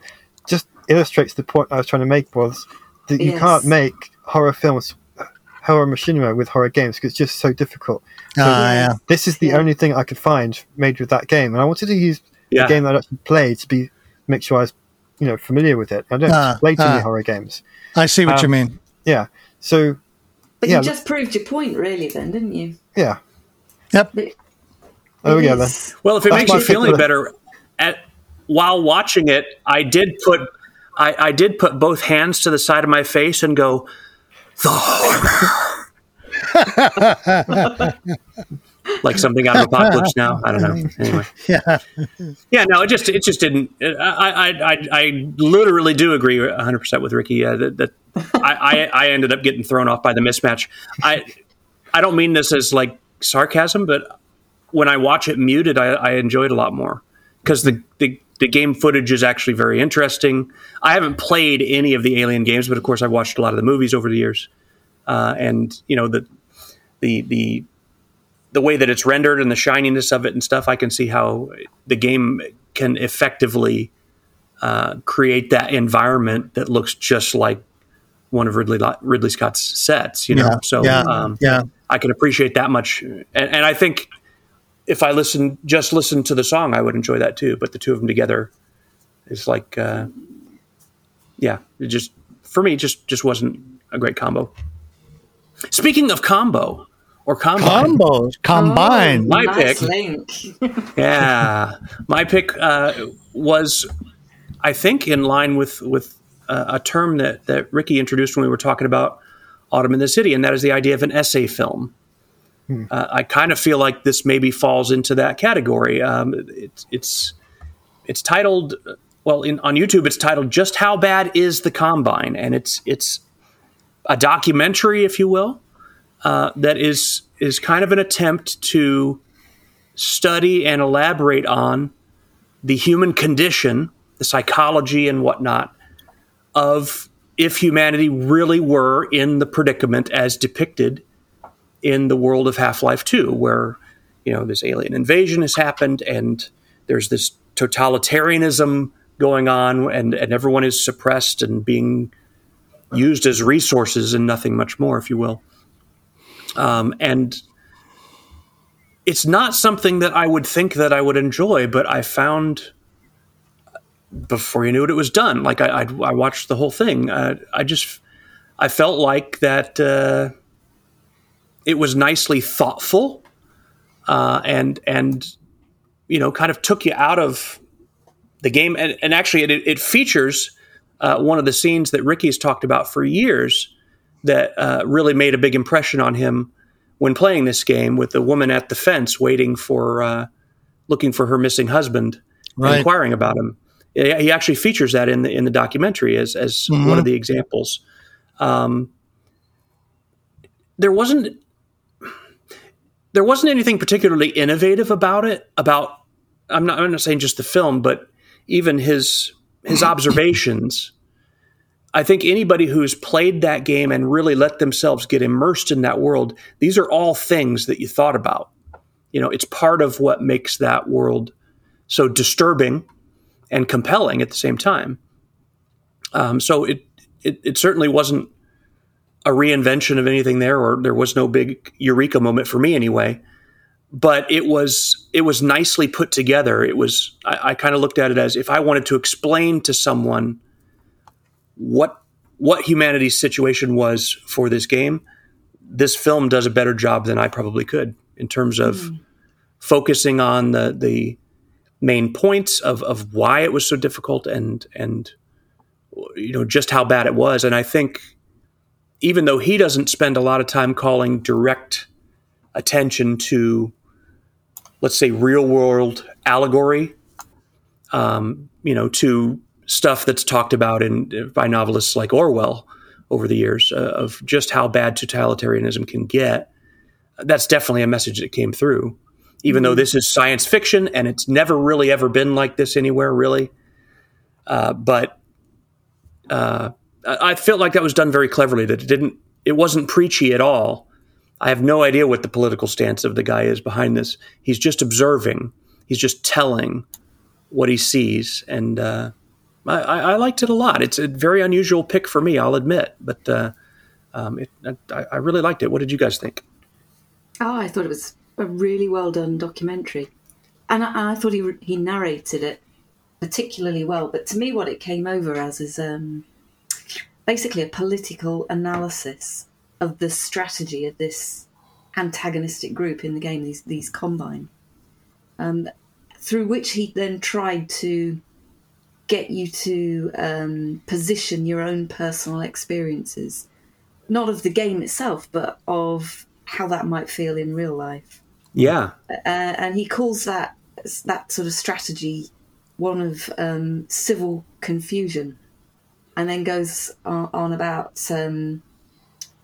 just illustrates the point I was trying to make, was that you can't make horror films, horror machinima, with horror games, because it's just so difficult. So this is the only thing I could find made with that game, and I wanted to use the game that I actually played to make sure I was, you know, familiar with it. I don't play too many horror games. I see what you mean. Yeah. So, but you just proved your point, really, then, didn't you? Yeah. Yep. There we go then. Well, if it makes you feel any better, while watching it, I did put both hands to the side of my face and go, "The horror." Like something out of Apocalypse Now. I don't know. Anyway. Yeah. No, it just didn't. I literally do agree 100% with Ricky. I ended up getting thrown off by the mismatch. I don't mean this as like sarcasm, but when I watch it muted, I enjoy it a lot more because the game footage is actually very interesting. I haven't played any of the Alien games, but of course I've watched a lot of the movies over the years. And you know, the way that it's rendered and the shininess of it and stuff, I can see how the game can effectively create that environment that looks just like one of Ridley Scott's sets, you know? I can appreciate that much. And I think, if I just listen to the song, I would enjoy that too. But the two of them together is like, it just, for me, just wasn't a great combo. Speaking of combo or combined, my pick, was, I think, in line with a term that Ricky introduced when we were talking about Autumn in the City. And that is the idea of an essay film. I kind of feel like this maybe falls into that category. It's titled, well, on YouTube, it's titled "Just How Bad Is the Combine?" and it's a documentary, if you will, that is kind of an attempt to study and elaborate on the human condition, the psychology and whatnot of if humanity really were in the predicament as depicted in the world of Half-Life 2, where, you know, this alien invasion has happened and there's this totalitarianism going on, and everyone is suppressed and being used as resources and nothing much more, if you will. And it's not something that I would think that I would enjoy, but I found before you knew it, it was done. Like I watched the whole thing. I felt like that it was nicely thoughtful and you know, kind of took you out of the game. And actually, it features one of the scenes that Ricky's talked about for years that really made a big impression on him when playing this game, with the woman at the fence waiting for, looking for her missing husband, right, and inquiring about him. He actually features that in the documentary as mm-hmm. one of the examples. There wasn't anything particularly innovative about it. I'm not saying just the film, but even his observations. I think anybody who's played that game and really let themselves get immersed in that world, these are all things that you thought about. You know, it's part of what makes that world so disturbing and compelling at the same time. So it certainly wasn't a reinvention of anything there, or there was no big eureka moment for me anyway. But it was nicely put together. It was, I kind of looked at it as if I wanted to explain to someone what humanity's situation was for this game, this film does a better job than I probably could in terms of focusing on the main points of why it was so difficult and you know, just how bad it was. And I think even though he doesn't spend a lot of time calling direct attention to, let's say, real world allegory, you know, to stuff that's talked about by novelists like Orwell over the years of just how bad totalitarianism can get. That's definitely a message that came through, even though this is science fiction and it's never really ever been like this anywhere, really. But I felt like that was done very cleverly, that it wasn't preachy at all. I have no idea what the political stance of the guy is behind this. He's just observing. He's just telling what he sees. And, I liked it a lot. It's a very unusual pick for me, I'll admit, but I really liked it. What did you guys think? Oh, I thought it was a really well done documentary, and I thought he narrated it particularly well. But to me, what it came over as is basically a political analysis of the strategy of this antagonistic group in the game, these Combine, through which he then tried to get you to position your own personal experiences, not of the game itself, but of how that might feel in real life. Yeah. And he calls that sort of strategy one of civil confusion, and then goes on about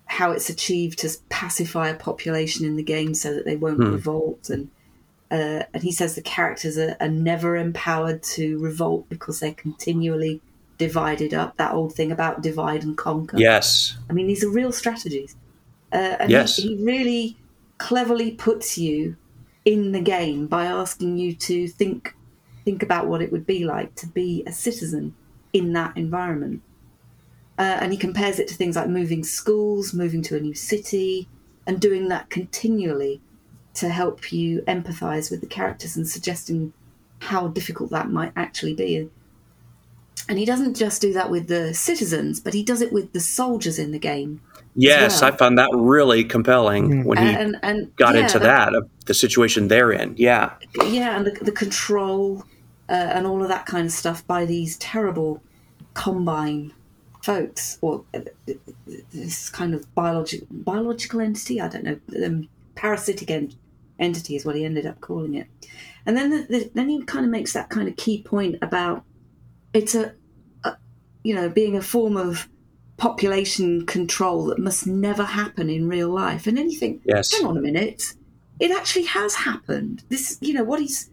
how it's achieved to pacify a population in the game so that they won't revolt. And he says the characters are never empowered to revolt because they're continually divided up. That old thing about divide and conquer. Yes. I mean, these are real strategies. And yes. He really cleverly puts you in the game by asking you to think about what it would be like to be a citizen in that environment. And he compares it to things like moving schools, moving to a new city, and doing that continually to help you empathize with the characters and suggesting how difficult that might actually be. And he doesn't just do that with the citizens, but he does it with the soldiers in the game. Yes, well. I found that really compelling when he got into that, of the situation they're in. Yeah. Yeah, and the control and all of that kind of stuff by these terrible Combine folks, or this kind of biological entity, I don't know, parasitic entity is what he ended up calling it. And then then he kind of makes that kind of key point about it's a being a form of population control that must never happen in real life. And then you think, yes, hang on a minute, it actually has happened. This, what he's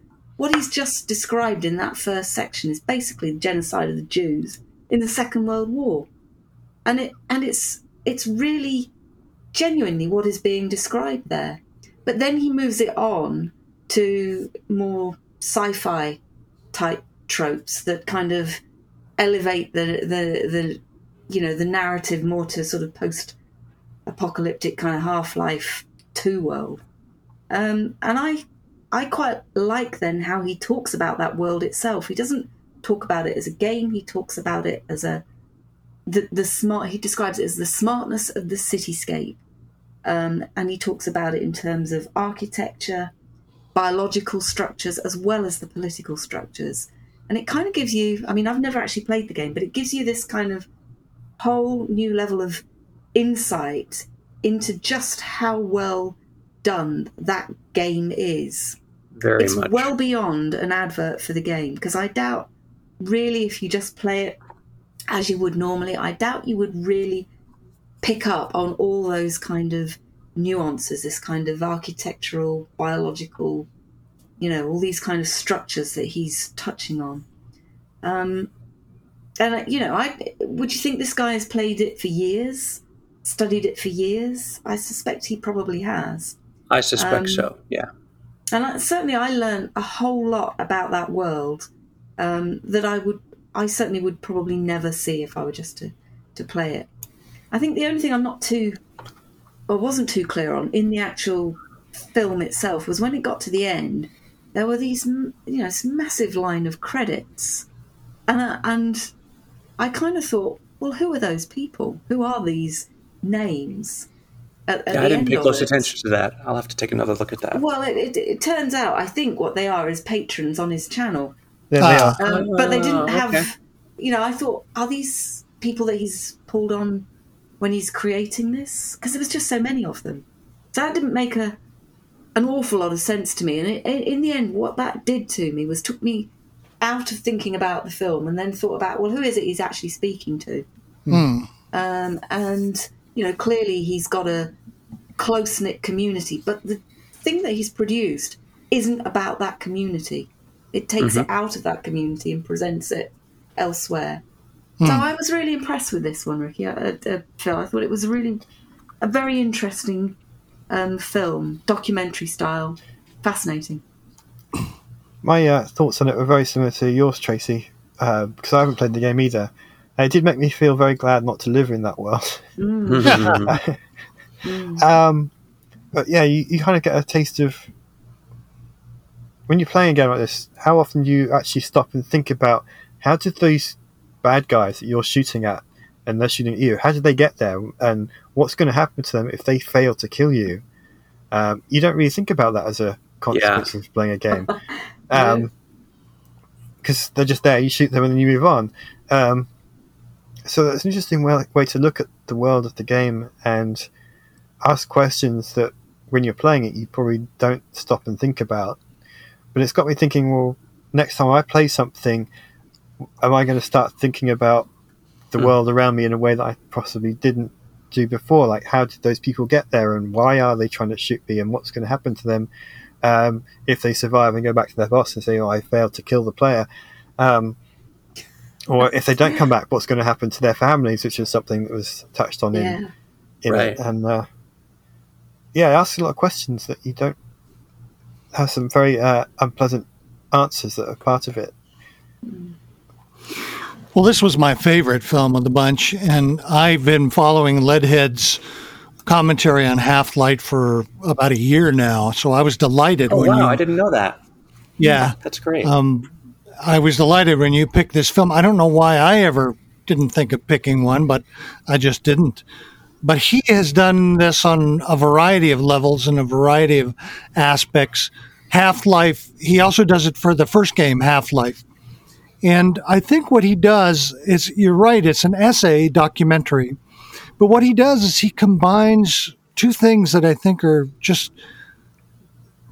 just described in that first section is basically the genocide of the Jews in the Second World War, and it's really genuinely what is being described there. But then he moves it on to more sci-fi type tropes that kind of elevate the narrative more to sort of post-apocalyptic kind of Half-Life 2 world. And I quite like then how he talks about that world itself. He doesn't talk about it as a game. He talks about it as he describes it as the smartness of the cityscape. And he talks about it in terms of architecture, biological structures, as well as the political structures. And it kind of gives you, I mean, I've never actually played the game, but it gives you this kind of whole new level of insight into just how well done that game is. Very much. It's well beyond an advert for the game, because I doubt really if you just play it as you would normally, I doubt you would really pick up on all those kind of nuances, this kind of architectural, biological, all these kind of structures that he's touching on. Would you think this guy has played it for years, studied it for years? I suspect he probably has. I suspect so, yeah. And certainly I learned a whole lot about that world that I certainly would probably never see if I were just to play it. I think the only thing wasn't too clear on in the actual film itself was when it got to the end, there were these, this massive line of credits. And I kind of thought, well, who are those people? Who are these names? I didn't pay close attention to that. I'll have to take another look at that. Well, it turns out, I think what they are is patrons on his channel. Yeah, they are. But they didn't have, okay. I thought, are these people that he's pulled on when he's creating this? Because there was just so many of them. So that didn't make an awful lot of sense to me. And in the end, what that did to me was took me out of thinking about the film and then thought about, well, who is it he's actually speaking to? Mm. Clearly he's got a close-knit community, but the thing that he's produced isn't about that community. It takes it out of that community and presents it elsewhere. Mm. So I was really impressed with this one, Ricky. Phil, I thought it was really a very interesting film, documentary style, fascinating. My thoughts on it were very similar to yours, Tracy, because I haven't played the game either. It did make me feel very glad not to live in that world. Mm. But yeah, you kind of get a taste of, when you're playing a game like this, how often you actually stop and think about how did these bad guys that you're shooting at and they're shooting at you, how did they get there and what's going to happen to them if they fail to kill you? You don't really think about that as a consequence of playing a game. Because they're just there, you shoot them and then you move on. So that's an interesting way to look at the world of the game and ask questions that when you're playing it, you probably don't stop and think about. But it's got me thinking, well, next time I play something, am I going to start thinking about the world around me in a way that I possibly didn't do before? Like, how did those people get there and why are they trying to shoot me and what's going to happen to them? If they survive and go back to their boss and say, "Oh, I failed to kill the player," or if they don't come back, what's going to happen to their families, which is something that was touched on in it. And it asks a lot of questions that you don't have some very unpleasant answers that are part of it. Well, this was my favorite film of the bunch, and I've been following Leadhead's commentary on Half-Life for about a year now, so I was delighted. I didn't know that. Yeah. That's great. I was delighted when you picked this film. I don't know why I ever didn't think of picking one, but I just didn't. But he has done this on a variety of levels and a variety of aspects. Half-Life, he also does it for the first game, Half-Life. And I think what he does is, you're right, it's an essay documentary. But what he does is he combines two things that I think are just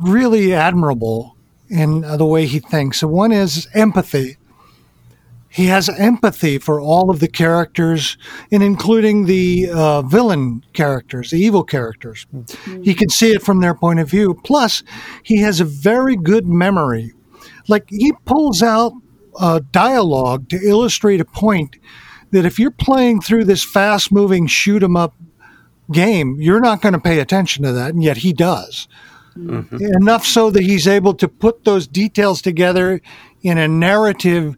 really admirable in the way he thinks. So one is empathy. He has empathy for all of the characters, and including the villain characters, the evil characters. Mm-hmm. He can see it from their point of view. Plus, he has a very good memory. Like, he pulls out dialogue to illustrate a point that if you're playing through this fast-moving shoot-'em-up game, you're not going to pay attention to that, and yet he does. Mm-hmm. Enough so that he's able to put those details together in a narrative,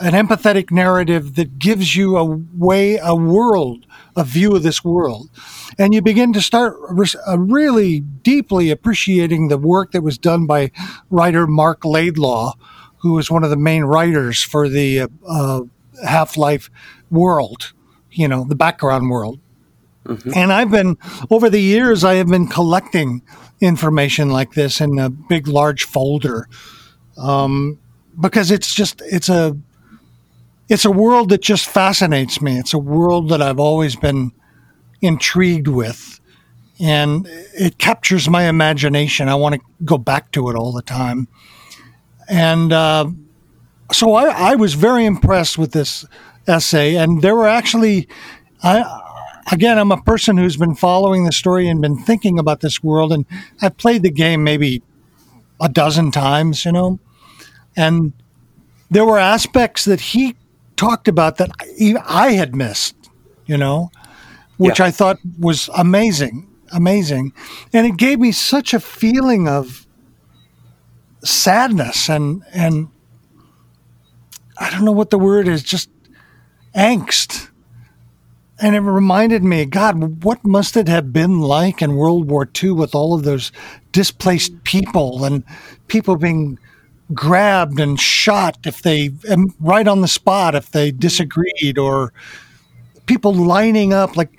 an empathetic narrative that gives you a way, a world, a view of this world. And you begin to start really deeply appreciating the work that was done by writer Mark Laidlaw, who was one of the main writers for the Half-Life world, you know, the background world. Mm-hmm. And I've been, over the years, I have been collecting information like this in a big, large folder, because it's just, it's a world that just fascinates me. It's a world that I've always been intrigued with, and it captures my imagination. I want to go back to it all the time. And so I was very impressed with this essay. And there were actually, again, I'm a person who's been following the story and been thinking about this world. And I've played the game maybe a dozen times, you know. And there were aspects that he talked about that I had missed, you know, which I thought was amazing. And it gave me such a feeling of sadness and I don't know what the word is, just angst. And it reminded me, God, what must it have been like in World War II with all of those displaced people and people being grabbed and shot if they right on the spot if they disagreed, or people lining up, like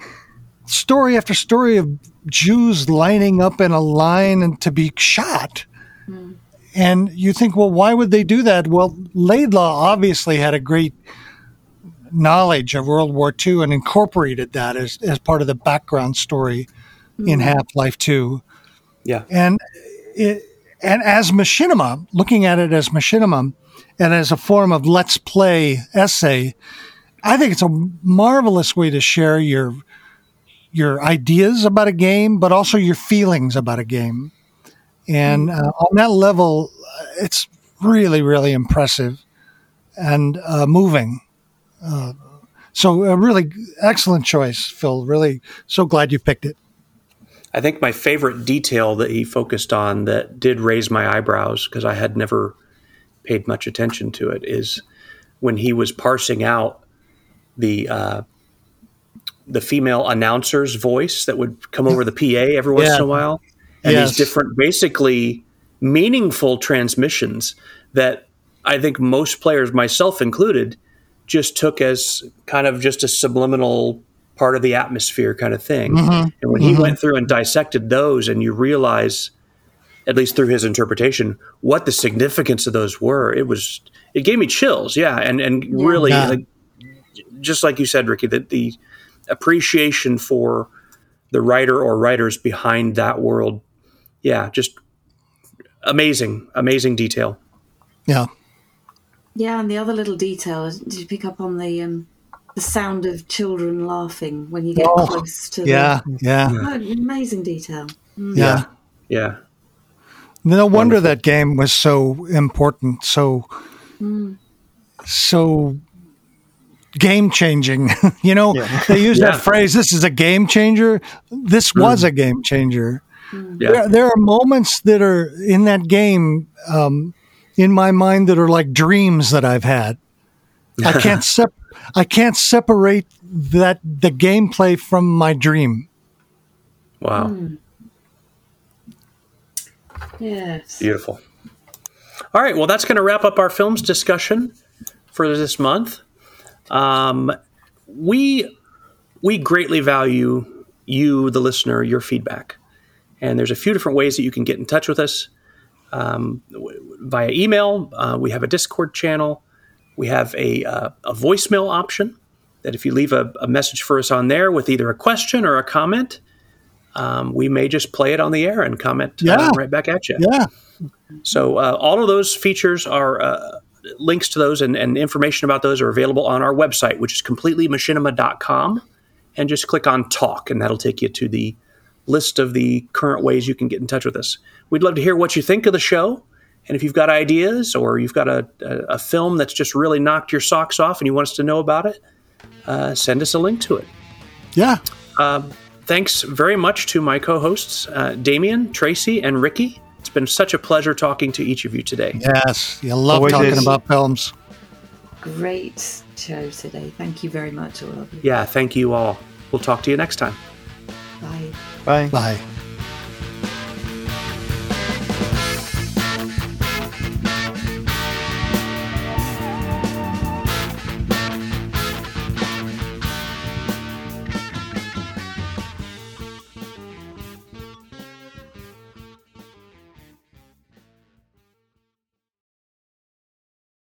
story after story of Jews lining up in a line and to be shot. Mm. And you think, well, why would they do that? Well, Laidlaw obviously had a great knowledge of World War II and incorporated that as part of the background story in Half-Life 2. Yeah. And as Machinima, looking at it as Machinima and as a form of let's play essay, I think it's a marvelous way to share your ideas about a game, but also your feelings about a game. And on that level, it's really, really impressive and moving. So a really excellent choice, Phil. Really so glad you picked it. I think my favorite detail that he focused on that did raise my eyebrows, because I had never paid much attention to it, is when he was parsing out the female announcer's voice that would come over the PA every once in a while, and these different, basically meaningful transmissions that I think most players, myself included, just took as kind of just a subliminal part of the atmosphere kind of thing. Mm-hmm. And when he went through and dissected those, and you realize, at least through his interpretation, what the significance of those were, it gave me chills. Yeah. And really, like, just like you said, Ricky, that the appreciation for the writer or writers behind that world. Yeah. Just amazing detail. Yeah. Yeah. And the other little detail, did you pick up on the sound of children laughing when you get close to them. Amazing detail. Mm. Yeah. No wonder that game was so important, so game-changing. You know, they use that phrase, this is a game changer. This was a game changer. Mm. Yeah. There are moments that are in that game, in my mind, that are like dreams that I've had. I can't separate the gameplay from my dream. Wow. Mm. Yes. Beautiful. All right. Well, that's going to wrap up our films discussion for this month. We greatly value you, the listener, your feedback. And there's a few different ways that you can get in touch with us. Via email. We have a Discord channel. We have a voicemail option that if you leave a message for us on there with either a question or a comment, we may just play it on the air and comment right back at you. Yeah. So all of those features are links to those and information about those are available on our website, which is completelymachinima.com. And just click on Talk, and that'll take you to the list of the current ways you can get in touch with us. We'd love to hear what you think of the show. And if you've got ideas or you've got a film that's just really knocked your socks off and you want us to know about it, send us a link to it. Yeah. Thanks very much to my co-hosts, Damian, Tracy, and Ricky. It's been such a pleasure talking to each of you today. Yes. You love talking about films. Great show today. Thank you very much, all of you. Yeah, thank you all. We'll talk to you next time. Bye. Bye. Bye.